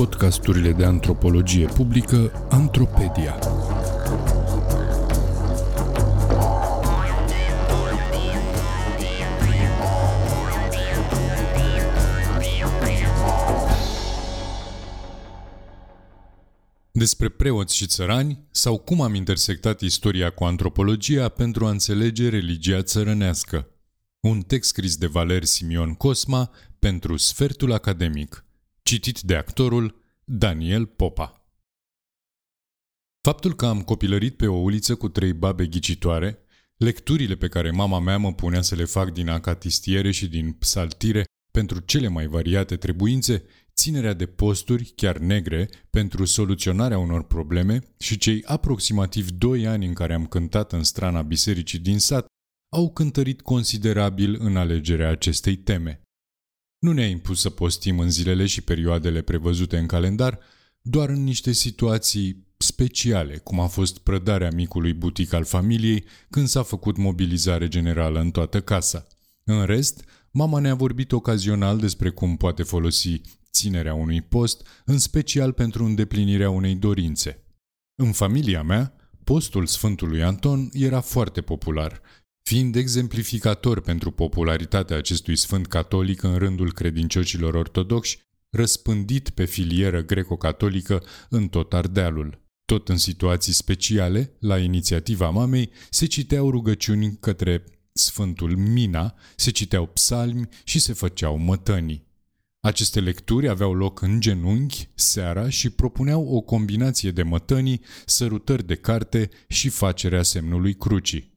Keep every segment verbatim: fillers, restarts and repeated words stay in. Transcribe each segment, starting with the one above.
podcasturile de antropologie publică Antropedia. Despre preoți și țărani sau cum am intersectat istoria cu antropologia pentru a înțelege religia țărănească. Un text scris de Valer Simion Cosma pentru Sfertul Academic, citit de actorul Daniel Popa. Faptul că am copilărit pe o uliță cu trei babe ghicitoare, lecturile pe care mama mea mă punea să le fac din acatistiere și din psaltire pentru cele mai variate trebuințe, ținerea de posturi, chiar negre, pentru soluționarea unor probleme și cei aproximativ doi ani în care am cântat în strana bisericii din sat, au cântărit considerabil în alegerea acestei teme. Nu ne-a impus să postim în zilele și perioadele prevăzute în calendar, doar în niște situații speciale, cum a fost prădarea micului butic al familiei când s-a făcut mobilizare generală în toată casa. În rest, mama ne-a vorbit ocazional despre cum poate folosi ținerea unui post, în special pentru îndeplinirea unei dorințe. În familia mea, postul Sfântului Anton era foarte popular, fiind exemplificator pentru popularitatea acestui sfânt catolic în rândul credincioșilor ortodocși, răspândit pe filieră greco-catolică în tot Ardealul. Tot în situații speciale, la inițiativa mamei, se citeau rugăciuni către Sfântul Mina, se citeau psalmi și se făceau mătănii. Aceste lecturi aveau loc în genunchi, seara și propuneau o combinație de mătănii, sărutări de carte și facerea semnului crucii.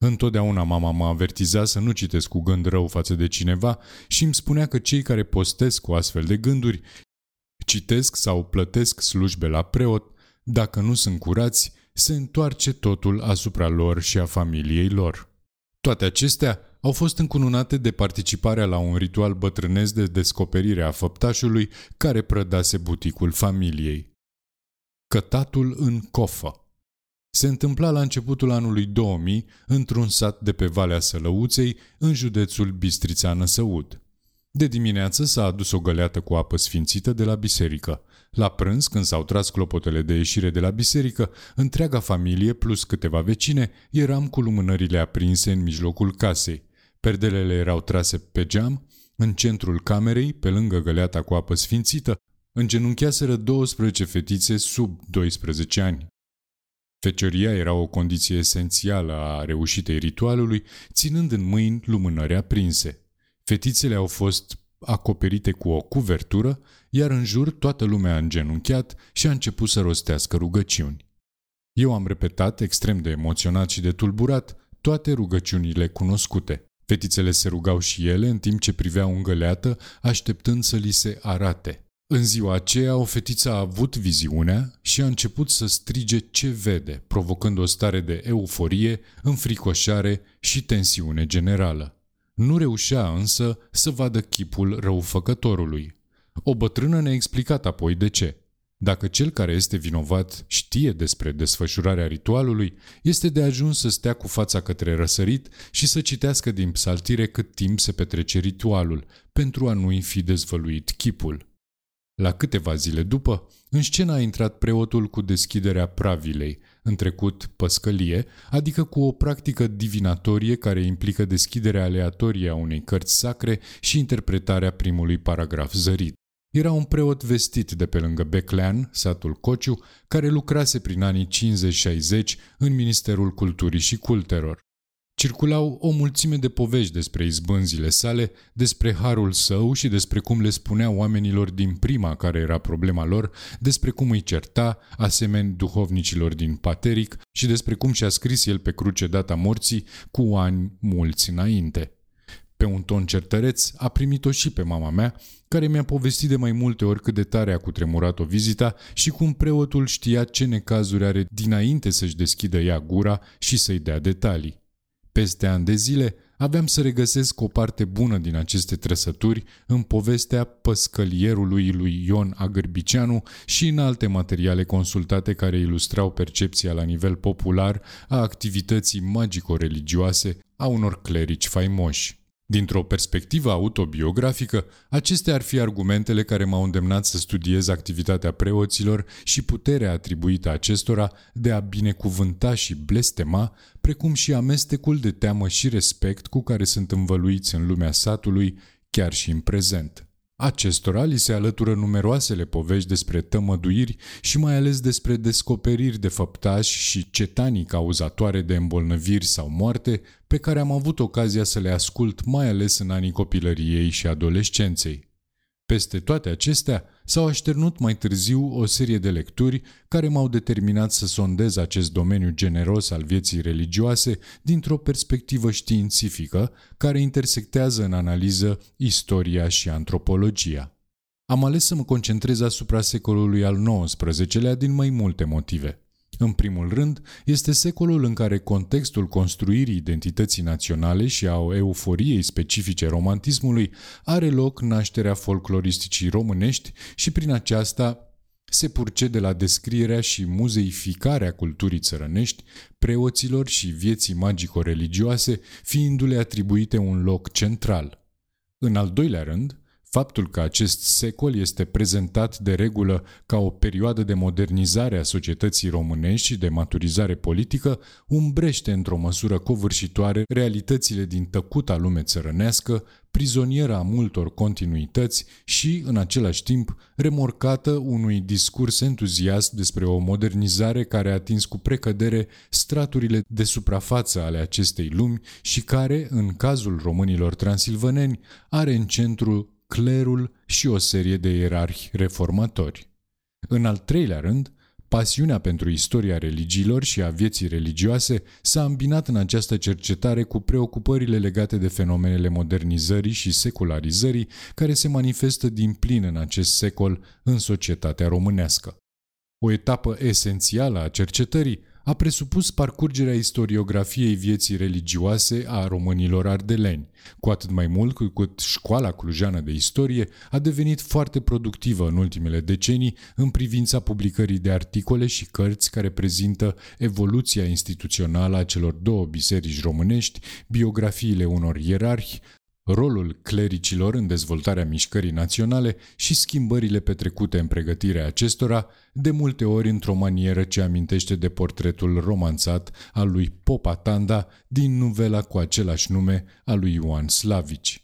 Întotdeauna mama mă avertiza să nu citesc cu gând rău față de cineva și îmi spunea că cei care postesc cu astfel de gânduri citesc sau plătesc slujbe la preot, dacă nu sunt curați, se întoarce totul asupra lor și a familiei lor. Toate acestea au fost încununate de participarea la un ritual bătrânesc de descoperire a făptașului care prădase buticul familiei. Cătatul în cofă. Se întâmpla la începutul anului două mii într-un sat de pe Valea Sălăuței, în județul Bistrița-Năsăud. De dimineață s-a adus o găleată cu apă sfințită de la biserică. La prânz, când s-au tras clopotele de ieșire de la biserică, întreaga familie plus câteva vecine eram cu lumânările aprinse în mijlocul casei. Perdelele erau trase pe geam, în centrul camerei, pe lângă găleata cu apă sfințită, îngenuncheaseră douăsprezece fetițe sub doisprezece ani. Fecioria era o condiție esențială a reușitei ritualului, ținând în mâini lumânări aprinse. Fetițele au fost acoperite cu o cuvertură, iar în jur toată lumea a îngenunchiat și a început să rostească rugăciuni. Eu am repetat, extrem de emoționat și de tulburat, toate rugăciunile cunoscute. Fetițele se rugau și ele în timp ce priveau în găleată, așteptând să li se arate. În ziua aceea, o fetiță a avut viziunea și a început să strige ce vede, provocând o stare de euforie, înfricoșare și tensiune generală. Nu reușea însă să vadă chipul răufăcătorului. O bătrână ne-a explicat apoi de ce. Dacă cel care este vinovat știe despre desfășurarea ritualului, este de ajuns să stea cu fața către răsărit și să citească din psaltire cât timp se petrece ritualul, pentru a nu-i fi dezvăluit chipul. La câteva zile după, în scenă a intrat preotul cu deschiderea pravilei, în trecut păscălie, adică cu o practică divinatorie care implică deschiderea aleatorie a unei cărți sacre și interpretarea primului paragraf zărit. Era un preot vestit de pe lângă Beclean, satul Cociu, care lucrase prin anii cincizeci șaizeci în Ministerul Culturii și Cultelor. Circulau o mulțime de povești despre izbânzile sale, despre harul său și despre cum le spunea oamenilor din prima care era problema lor, despre cum îi certa, asemeni duhovnicilor din Pateric, și despre cum și-a scris el pe cruce data morții cu ani mulți înainte. Pe un ton certăreț a primit-o și pe mama mea, care mi-a povestit de mai multe ori cât de tare a cutremurat-o vizita și cum preotul știa ce necazuri are dinainte să-și deschidă ea gura și să-i dea detalii. Peste ani de zile aveam să regăsesc o parte bună din aceste trăsături în povestea păscălierului lui Ion Agârbiceanu și în alte materiale consultate care ilustrau percepția la nivel popular a activității magico-religioase a unor clerici faimoși. Dintr-o perspectivă autobiografică, acestea ar fi argumentele care m-au îndemnat să studiez activitatea preoților și puterea atribuită acestora de a binecuvânta și blestema, precum și amestecul de teamă și respect cu care sunt învăluiți în lumea satului, chiar și în prezent. Acestora li se alătură numeroasele povești despre tămăduiri și mai ales despre descoperiri de făptași și cetanii cauzatoare de îmbolnăviri sau moarte, pe care am avut ocazia să le ascult mai ales în anii copilăriei și adolescenței. Peste toate acestea s-au așternut mai târziu o serie de lecturi care m-au determinat să sondez acest domeniu generos al vieții religioase dintr-o perspectivă științifică care intersectează în analiză istoria și antropologia. Am ales să mă concentrez asupra secolului al nouăsprezecelea din mai multe motive. În primul rând, este secolul în care contextul construirii identității naționale și a euforiei specifice romantismului are loc nașterea folcloristicii românești și prin aceasta se purcede la descrierea și muzeificarea culturii țărănești, preoților și vieții magico-religioase, fiindu-le atribuite un loc central. În al doilea rând, faptul că acest secol este prezentat de regulă ca o perioadă de modernizare a societății românești și de maturizare politică umbrește într-o măsură covârșitoare realitățile din tăcuta lume țărănească, prizonieră a multor continuități și, în același timp, remorcată unui discurs entuziast despre o modernizare care a atins cu precădere straturile de suprafață ale acestei lumi și care, în cazul românilor transilvaneni, are în centru clerul și o serie de ierarhi reformatori. În al treilea rând, pasiunea pentru istoria religiilor și a vieții religioase s-a îmbinat în această cercetare cu preocupările legate de fenomenele modernizării și secularizării care se manifestă din plin în acest secol în societatea românească. O etapă esențială a cercetării a presupus parcurgerea istoriografiei vieții religioase a românilor ardeleni, cu atât mai mult cu cât școala clujeană de istorie a devenit foarte productivă în ultimele decenii în privința publicării de articole și cărți care prezintă evoluția instituțională a celor două biserici românești, biografiile unor ierarhi, rolul clericilor în dezvoltarea mișcării naționale și schimbările petrecute în pregătirea acestora, de multe ori într-o manieră ce amintește de portretul romanțat al lui Popa Tanda din novela cu același nume a lui Ioan Slavici.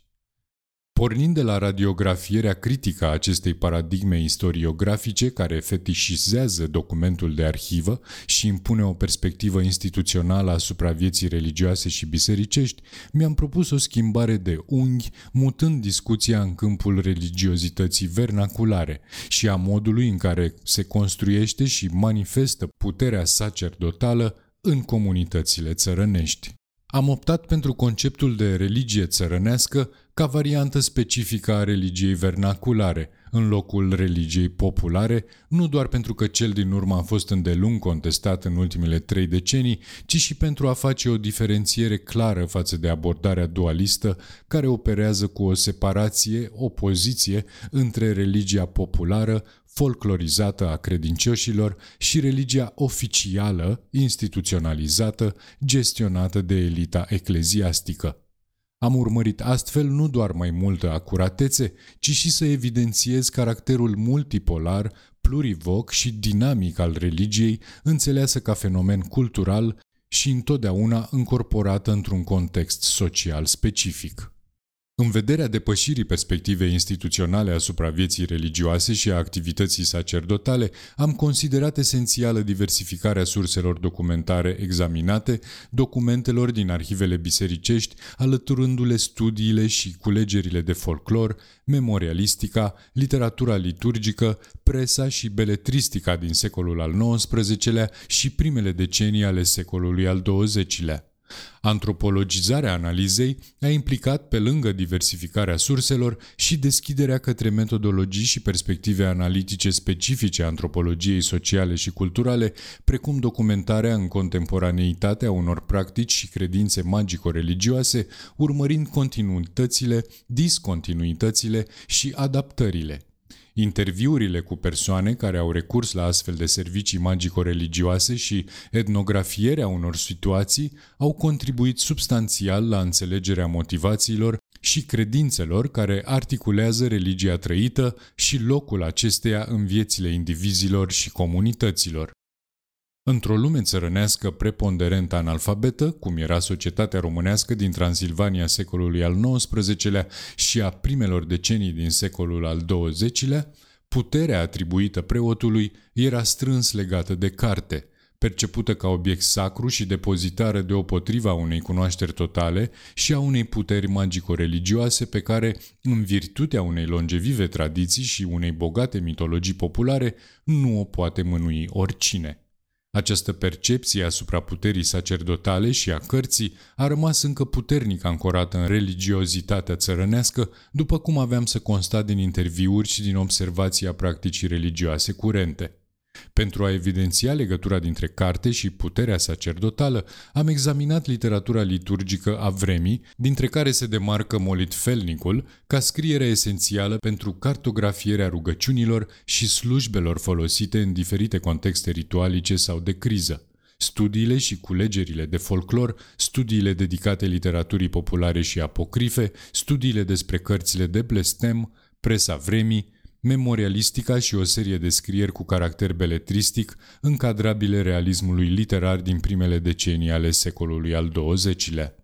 Pornind de la radiografierea critică a acestei paradigme istoriografice care fetișizează documentul de arhivă și impune o perspectivă instituțională asupra vieții religioase și bisericești, mi-am propus o schimbare de unghi, mutând discuția în câmpul religiozității vernaculare și a modului în care se construiește și manifestă puterea sacerdotală în comunitățile țărănești. Am optat pentru conceptul de religie țărănească ca variantă specifică a religiei vernaculare, în locul religiei populare, nu doar pentru că cel din urmă a fost îndelung contestat în ultimele trei decenii, ci și pentru a face o diferențiere clară față de abordarea dualistă care operează cu o separație, opoziție între religia populară, folclorizată a credincioșilor și religia oficială, instituționalizată, gestionată de elita ecleziastică. Am urmărit astfel nu doar mai multă acuratețe, ci și să evidențiez caracterul multipolar, plurivoc și dinamic al religiei, înțeleasă ca fenomen cultural și întotdeauna încorporată într-un context social specific. În vederea depășirii perspectivei instituționale asupra vieții religioase și a activității sacerdotale, am considerat esențială diversificarea surselor documentare examinate, documentelor din arhivele bisericești, alăturându-le studiile și culegerile de folclor, memorialistica, literatura liturgică, presa și beletristica din secolul al nouăsprezecelea și primele decenii ale secolului al douăzecilea. Antropologizarea analizei a implicat, pe lângă diversificarea surselor, și deschiderea către metodologii și perspective analitice specifice antropologiei sociale și culturale, precum documentarea în contemporaneitatea unor practici și credințe magico-religioase, urmărind continuitățile, discontinuitățile și adaptările. Interviurile cu persoane care au recurs la astfel de servicii magico-religioase și etnografierea unor situații au contribuit substanțial la înțelegerea motivațiilor și credințelor care articulează religia trăită și locul acesteia în viețile indivizilor și comunităților. Într-o lume țărănească preponderent analfabetă, cum era societatea românească din Transilvania secolului al nouăsprezecelea și a primelor decenii din secolul al douăzecilea, puterea atribuită preotului era strâns legată de carte, percepută ca obiect sacru și depozitară deopotriva unei cunoașteri totale și a unei puteri magico-religioase pe care, în virtutea unei longevive tradiții și unei bogate mitologii populare, nu o poate mânui oricine. Această percepție asupra puterii sacerdotale și a cărții a rămas încă puternic ancorată în religiozitatea țărănească, după cum aveam să constat din interviuri și din observația practicii religioase curente. Pentru a evidenția legătura dintre carte și puterea sacerdotală, am examinat literatura liturgică a vremii, dintre care se demarcă molitfelnicul, ca scriere esențială pentru cartografierea rugăciunilor și slujbelor folosite în diferite contexte ritualice sau de criză. Studiile și culegerile de folclor, studiile dedicate literaturii populare și apocrife, studiile despre cărțile de blestem, presa vremii, memorialistica și o serie de scrieri cu caracter beletristic, încadrabile realismului literar din primele decenii ale secolului al douăzecilea.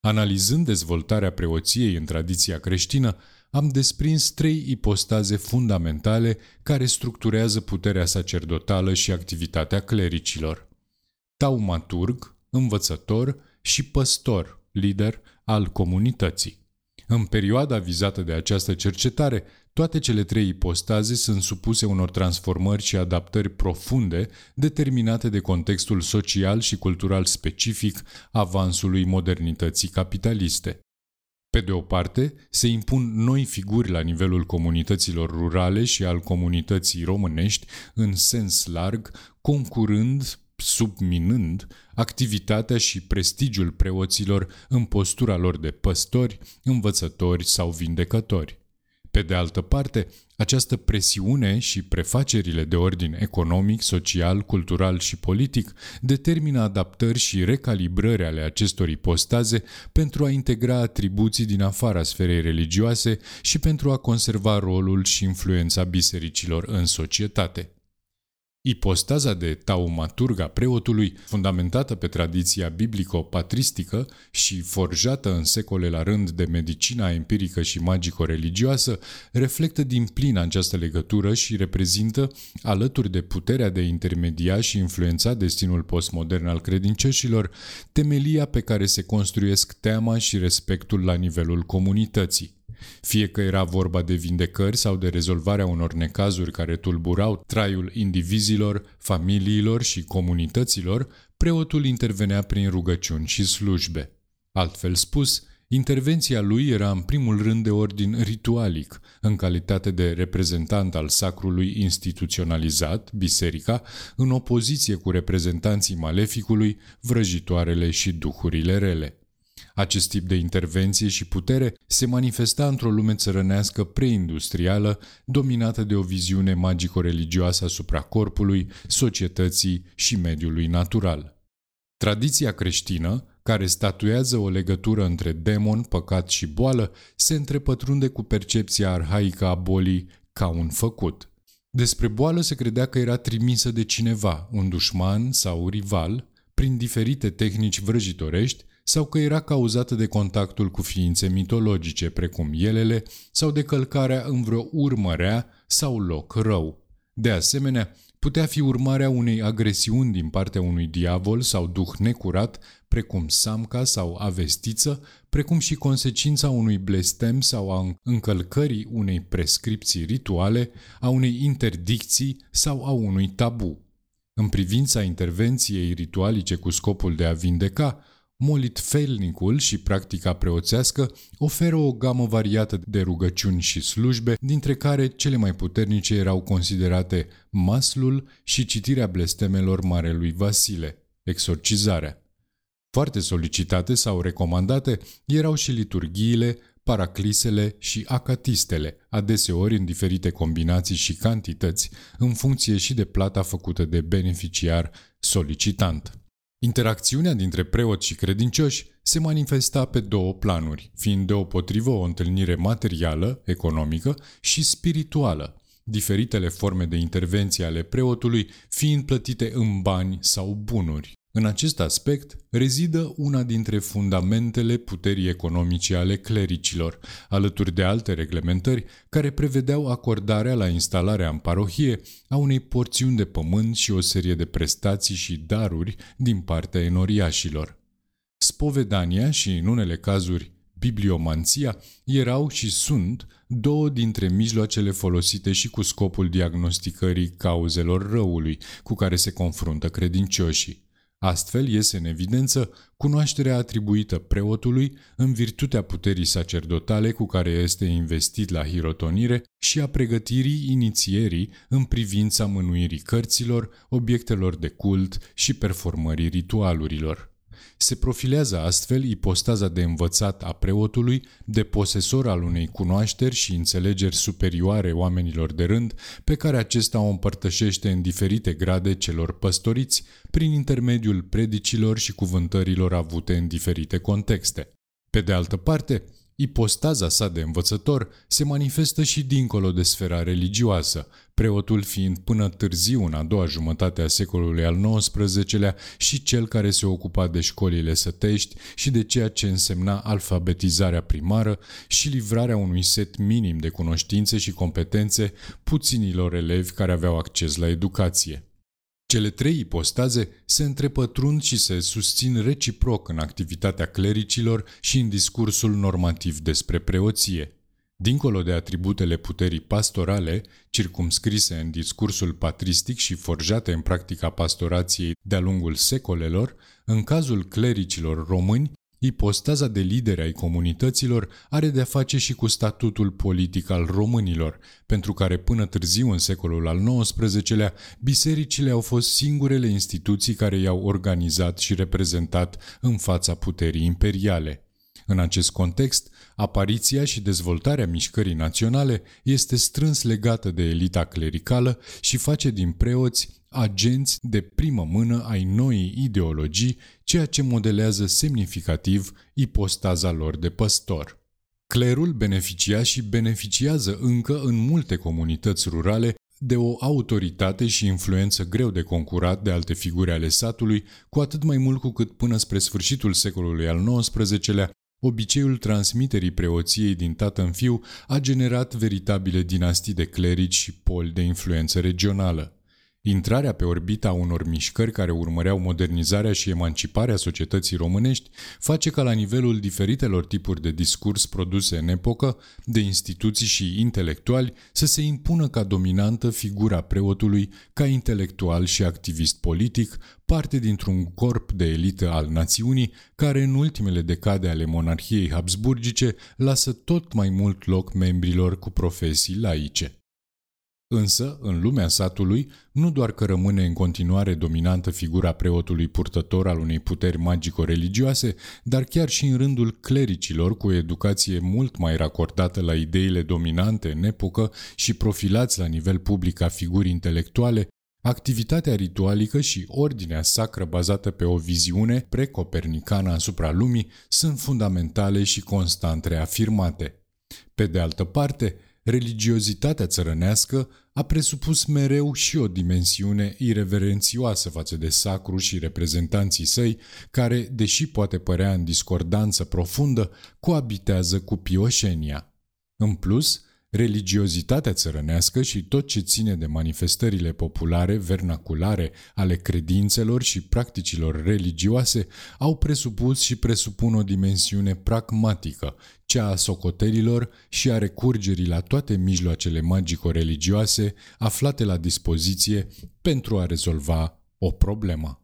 Analizând dezvoltarea preoției în tradiția creștină, am desprins trei ipostaze fundamentale care structurează puterea sacerdotală și activitatea clericilor: taumaturg, învățător și păstor, lider al comunității. În perioada vizată de această cercetare, toate cele trei ipostaze sunt supuse unor transformări și adaptări profunde, determinate de contextul social și cultural specific avansului modernității capitaliste. Pe de o parte, se impun noi figuri la nivelul comunităților rurale și al comunității românești, în sens larg, concurând, subminând activitatea și prestigiul preoților în postura lor de păstori, învățători sau vindecători. Pe de altă parte, această presiune și prefacerile de ordin economic, social, cultural și politic determină adaptări și recalibrări ale acestor ipostaze pentru a integra atribuții din afara sferei religioase și pentru a conserva rolul și influența bisericilor în societate. Ipostaza de taumaturg a preotului, fundamentată pe tradiția biblico-patristică și forjată în secole la rând de medicina empirică și magico-religioasă, reflectă din plin această legătură și reprezintă, alături de puterea de a intermedia și influența destinul postmodern al credincioșilor, temelia pe care se construiesc teama și respectul la nivelul comunității. Fie că era vorba de vindecări sau de rezolvarea unor necazuri care tulburau traiul indivizilor, familiilor și comunităților, preotul intervenea prin rugăciuni și slujbe. Altfel spus, intervenția lui era în primul rând de ordin ritualic, în calitate de reprezentant al sacrului instituționalizat, biserica, în opoziție cu reprezentanții maleficului, vrăjitoarele și duhurile rele. Acest tip de intervenție și putere se manifesta într-o lume țărănească preindustrială, dominată de o viziune magico-religioasă asupra corpului, societății și mediului natural. Tradiția creștină, care statuează o legătură între demon, păcat și boală, se întrepătrunde cu percepția arhaică a bolii ca un făcut. Despre boală se credea că era trimisă de cineva, un dușman sau rival, prin diferite tehnici vrăjitorești, sau că era cauzată de contactul cu ființe mitologice, precum elele, sau de călcarea în vreo urmă rea sau loc rău. De asemenea, putea fi urmarea unei agresiuni din partea unui diavol sau duh necurat, precum samca sau avestiță, precum și consecința unui blestem sau a încălcării unei prescripții rituale, a unei interdicții sau a unui tabu. În privința intervenției ritualice cu scopul de a vindeca, molitfelnicul și practica preoțească oferă o gamă variată de rugăciuni și slujbe, dintre care cele mai puternice erau considerate maslul și citirea blestemelor Marelui Vasile, exorcizarea. Foarte solicitate sau recomandate erau și liturghiile, paraclisele și acatistele, adeseori în diferite combinații și cantități, în funcție și de plata făcută de beneficiar solicitant. Interacțiunea dintre preoți și credincioși se manifesta pe două planuri, fiind deopotrivă o întâlnire materială, economică și spirituală, diferitele forme de intervenție ale preotului fiind plătite în bani sau bunuri. În acest aspect rezidă una dintre fundamentele puterii economice ale clericilor, alături de alte reglementări care prevedeau acordarea la instalarea în parohie a unei porțiuni de pământ și o serie de prestații și daruri din partea enoriașilor. Spovedania și, în unele cazuri, bibliomanția erau și sunt două dintre mijloacele folosite și cu scopul diagnosticării cauzelor răului cu care se confruntă credincioșii. Astfel iese în evidență cunoașterea atribuită preotului în virtutea puterii sacerdotale cu care este investit la hirotonire și a pregătirii inițierii în privința mânuirii cărților, obiectelor de cult și performării ritualurilor. Se profilează astfel ipostaza de învățat a preotului, de posesor al unei cunoașteri și înțelegeri superioare oamenilor de rând, pe care acesta o împărtășește în diferite grade celor păstoriți, prin intermediul predicilor și cuvântărilor avute în diferite contexte. Pe de altă parte, ipostaza sa de învățător se manifestă și dincolo de sfera religioasă, preotul fiind până târziu în a doua jumătate a secolului al nouăsprezecelea și cel care se ocupa de școlile sătești și de ceea ce însemna alfabetizarea primară și livrarea unui set minim de cunoștințe și competențe puținilor elevi care aveau acces la educație. Cele trei ipostaze se întrepătrund și se susțin reciproc în activitatea clericilor și în discursul normativ despre preoție. Dincolo de atributele puterii pastorale, circumscrise în discursul patristic și forjate în practica pastorației de-a lungul secolelor, în cazul clericilor români, ipostaza de lideri ai comunităților are de-a face și cu statutul politic al românilor, pentru care până târziu în secolul al nouăsprezecelea, bisericile au fost singurele instituții care i-au organizat și reprezentat în fața puterii imperiale. În acest context, apariția și dezvoltarea mișcării naționale este strâns legată de elita clericală și face din preoți agenți de primă mână ai noii ideologii, ceea ce modelează semnificativ ipostaza lor de păstor. Clerul beneficia și beneficiază încă în multe comunități rurale de o autoritate și influență greu de concurat de alte figuri ale satului, cu atât mai mult cu cât până spre sfârșitul secolului al nouăsprezecelea, obiceiul transmiterii preoției din tată în fiu a generat veritabile dinastii de clerici și poli de influență regională. Intrarea pe orbita unor mișcări care urmăreau modernizarea și emanciparea societății românești face ca la nivelul diferitelor tipuri de discurs produse în epocă, de instituții și intelectuali, să se impună ca dominantă figura preotului ca intelectual și activist politic, parte dintr-un corp de elită al națiunii care în ultimele decade ale monarhiei habsburgice lasă tot mai mult loc membrilor cu profesii laice. Însă, în lumea satului, nu doar că rămâne în continuare dominantă figura preotului purtător al unei puteri magico-religioase, dar chiar și în rândul clericilor cu o educație mult mai racordată la ideile dominante în epocă și profilați la nivel public ca figuri intelectuale, activitatea ritualică și ordinea sacră bazată pe o viziune precopernicană asupra lumii sunt fundamentale și constant reafirmate. Pe de altă parte, religiozitatea țărănească a presupus mereu și o dimensiune ireverențioasă față de sacru și reprezentanții săi, care, deși poate părea în discordanță profundă, coabitează cu pioșenia. În plus, religiozitatea țărănească și tot ce ține de manifestările populare, vernaculare, ale credințelor și practicilor religioase au presupus și presupun o dimensiune pragmatică, cea a socotelilor și a recurgerii la toate mijloacele magico-religioase aflate la dispoziție pentru a rezolva o problemă.